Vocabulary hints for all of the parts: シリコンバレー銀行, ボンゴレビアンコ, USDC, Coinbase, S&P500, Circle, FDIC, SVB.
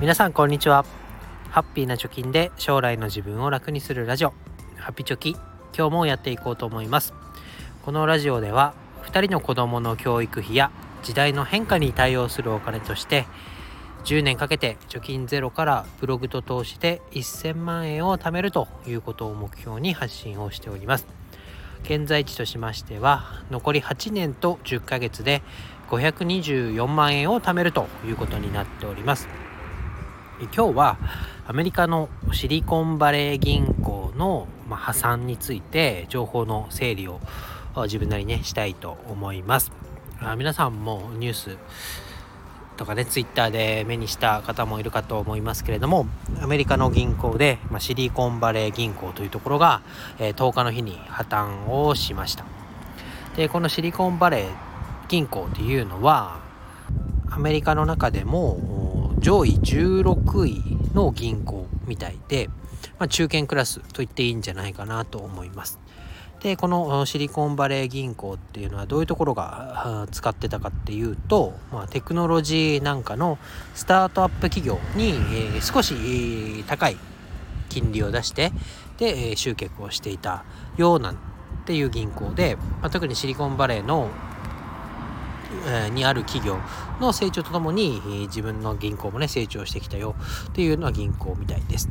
皆さんこんにちは。ハッピーな貯金で将来の自分を楽にするラジオ、ハピチョキ、今日もやっていこうと思います。このラジオでは2人の子どもの教育費や時代の変化に対応するお金として10年かけて貯金ゼロからブログと投資で1000万円を貯めるということを目標に発信をしております。現在地としましては残り8年と10ヶ月で524万円を貯めるということになっております。今日はアメリカのシリコンバレー銀行の破産について情報の整理を自分なりねしたいと思います。皆さんもニュースとかねツイッターで目にした方もいるかと思いますけれども、アメリカの銀行で、シリコンバレー銀行というところが、10日の日に破綻をしました。でこのシリコンバレー銀行というのはアメリカの中でも上位16位の銀行みたいで、中堅クラスと言っていいんじゃないかなと思います。でこのシリコンバレー銀行っていうのはどういうところが使ってたかっていうと、テクノロジーなんかのスタートアップ企業に、少し高い金利を出してで集客をしていたようなんていう銀行で、特にシリコンバレーのにある企業の成長とともに自分の銀行もね成長してきたよっていうのは銀行みたいです。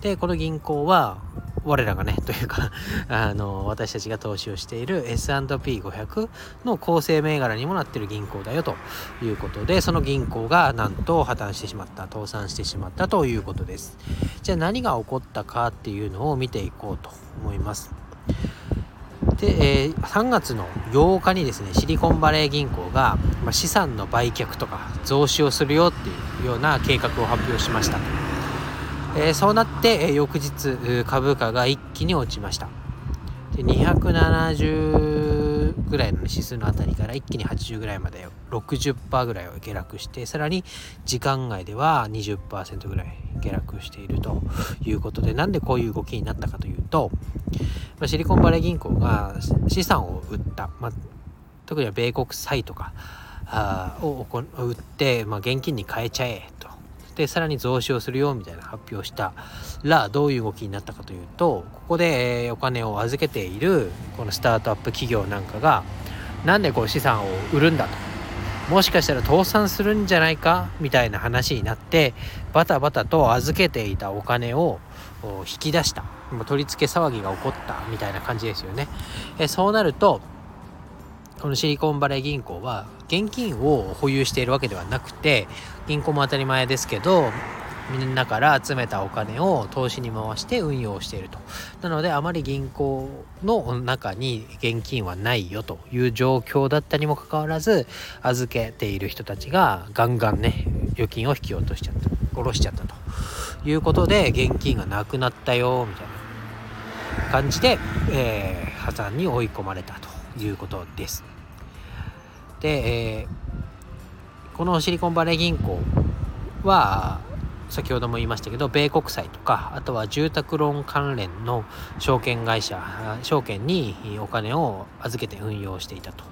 でこの銀行は我らがねというか私たちが投資をしている S&P500 の構成銘柄にもなっている銀行だよということで、その銀行がなんと破綻してしまった、倒産してしまったということです。じゃあ何が起こったかっていうのを見ていこうと思います。で、3月の8日にですねシリコンバレー銀行が、資産の売却とか増資をするよっていうような計画を発表しました。そうなって、翌日株価が一気に落ちました。で270ぐらいの指数のあたりから一気に80ぐらいまで 60% ぐらいを下落して、さらに時間外では 20% ぐらい下落しているということで、なんでこういう動きになったかというと、シリコンバレー銀行が資産を売った、特には米国債とかを売って、現金に変えちゃえと、でさらに増資をするよみたいな発表したらどういう動きになったかというと、ここでお金を預けているこのスタートアップ企業なんかがなんでこう資産を売るんだと、もしかしたら倒産するんじゃないかみたいな話になって、バタバタと預けていたお金を引き出した、取り付け騒ぎが起こったみたいな感じですよね。そうなるとこのシリコンバレー銀行は現金を保有しているわけではなくて、銀行も当たり前ですけどみんなから集めたお金を投資に回して運用していると。なのであまり銀行の中に現金はないよという状況だったにもかかわらず、預けている人たちがガンガンね預金を引き落としちゃった、下ろしちゃったということで現金がなくなったよみたいな感じで、破産に追い込まれたということです。で、このシリコンバレー銀行は先ほども言いましたけど、米国債とかあとは住宅ローン関連の証券会社、証券にお金を預けて運用していたと。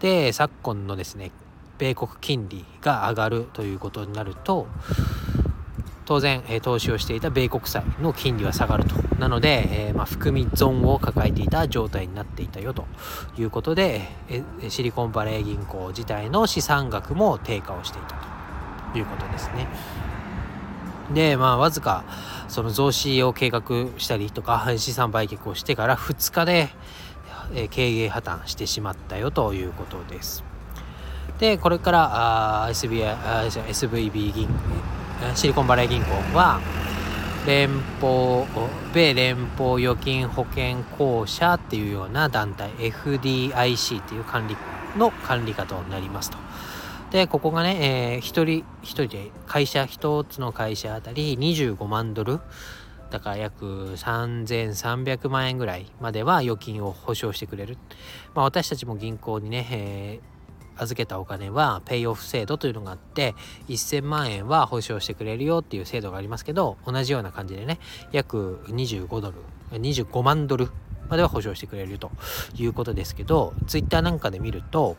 で昨今のですね米国金利が上がるということになると、当然投資をしていた米国債の金利は下がると。なので、含み損を抱えていた状態になっていたよということで、シリコンバレー銀行自体の資産額も低下をしていたということですね。で、わずかその増資を計画したりとか資産売却をしてから2日で経営破綻してしまったよということです。でこれからSVB 銀行、シリコンバレー銀行は米連邦預金保険公社っていうような団体 FDIC っていう管理方になりますと。でここがね、一人で一つの会社あたり25万ドルだから約3300万円ぐらいまでは預金を保証してくれる。私たちも銀行にね、預けたお金はペイオフ制度というのがあって、1000万円は保証してくれるよっていう制度がありますけど、同じような感じでね約25万ドルまでは保証してくれるということですけど、ツイッターなんかで見ると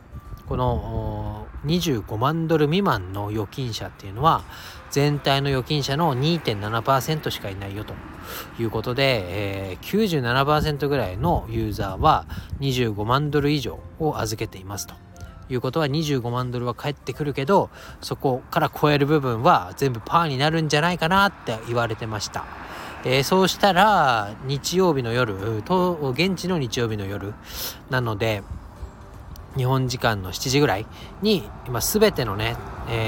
この25万ドル未満の預金者っていうのは全体の預金者の 2.7% しかいないよということで、97% ぐらいのユーザーは25万ドル以上を預けていますということは、25万ドルは返ってくるけど、そこから超える部分は全部パーになるんじゃないかなって言われてました。そうしたら日曜日の夜と、現地の日曜日の夜なので日本時間の7時ぐらいに今全てのね、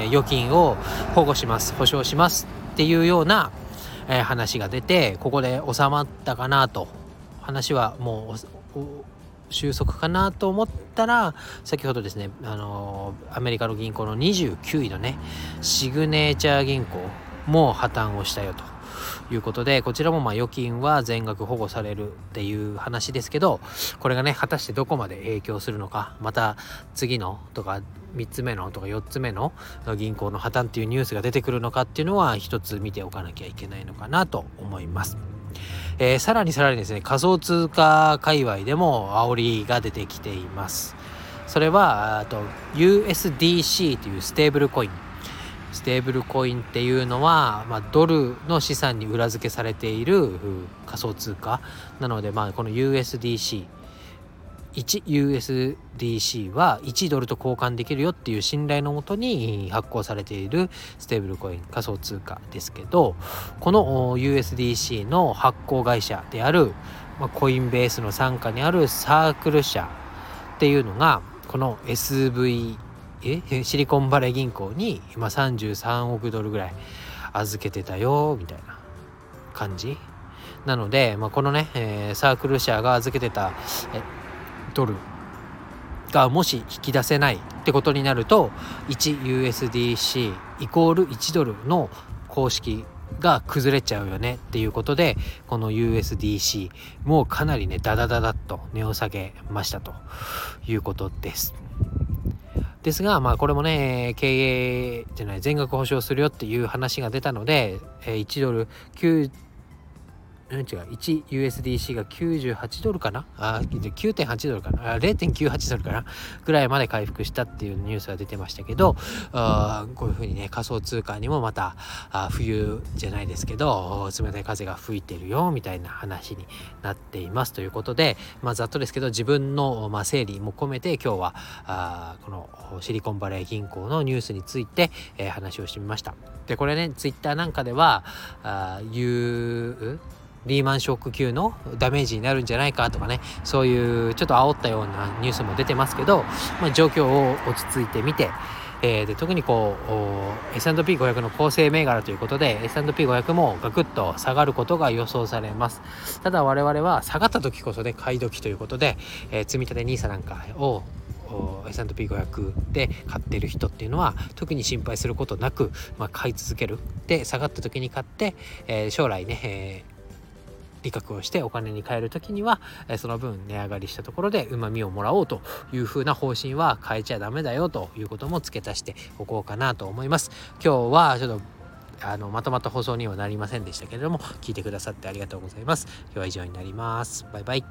預金を保護します、保証しますっていうような、話が出て、ここで収まったかなと、話はもう収束かなと思ったら、先ほどですね、アメリカの銀行の29位のねシグネーチャー銀行も破綻をしたよということで、こちらもまあ預金は全額保護されるっていう話ですけど、これがね果たしてどこまで影響するのか、また次のとか3つ目のとか4つ目の銀行の破綻っていうニュースが出てくるのかっていうのは、一つ見ておかなきゃいけないのかなと思います。さらにですね、仮想通貨界隈でも煽りが出てきています。それはUSDC というステーブルコインっていうのは、ドルの資産に裏付けされている仮想通貨なので、この USDC は1ドルと交換できるよっていう信頼のもとに発行されているステーブルコイン、仮想通貨ですけど、この USDC の発行会社である、コインベースの傘下にあるサークル社っていうのが、この SVB、シリコンバレー銀行に今33億ドルぐらい預けてたよみたいな感じなので、このね、サークル社が預けてたドルがもし引き出せないってことになると、1USDC イコール1ドルの公式が崩れちゃうよねっていうことで、この USDC もうかなりねダダッと値を下げましたということです。ですが、これもね、経営じゃない、全額保証するよっていう話が出たので、1USDC が98ドルかな、9.8 ドルかな、0.98 ドルかなぐらいまで回復したっていうニュースが出てましたけど、こういうふうにね、仮想通貨にもまた冬じゃないですけど冷たい風が吹いてるよみたいな話になっていますということで、ざっとですけど自分の、整理も込めて今日はこのシリコンバレー銀行のニュースについて、話をしてみました。でこれね、ツイッターなんかではリーマンショック級のダメージになるんじゃないかとかね、そういうちょっと煽ったようなニュースも出てますけど、状況を落ち着いてみて、で特にS&P500 の構成銘柄ということで S&P500 もガクッと下がることが予想されます。ただ我々は下がった時こそで買い時ということで、積立 NISA なんかをS&P500 で買ってる人っていうのは特に心配することなく、買い続ける。で下がった時に買って、将来ね、利確をしてお金に換える時には、その分値上がりしたところでうまみをもらおうという風な方針は変えちゃダメだよということも付け足しておこうかなと思います。今日はちょっとまとまった放送にはなりませんでしたけれども、聞いてくださってありがとうございます。今日は以上になります。バイバイ。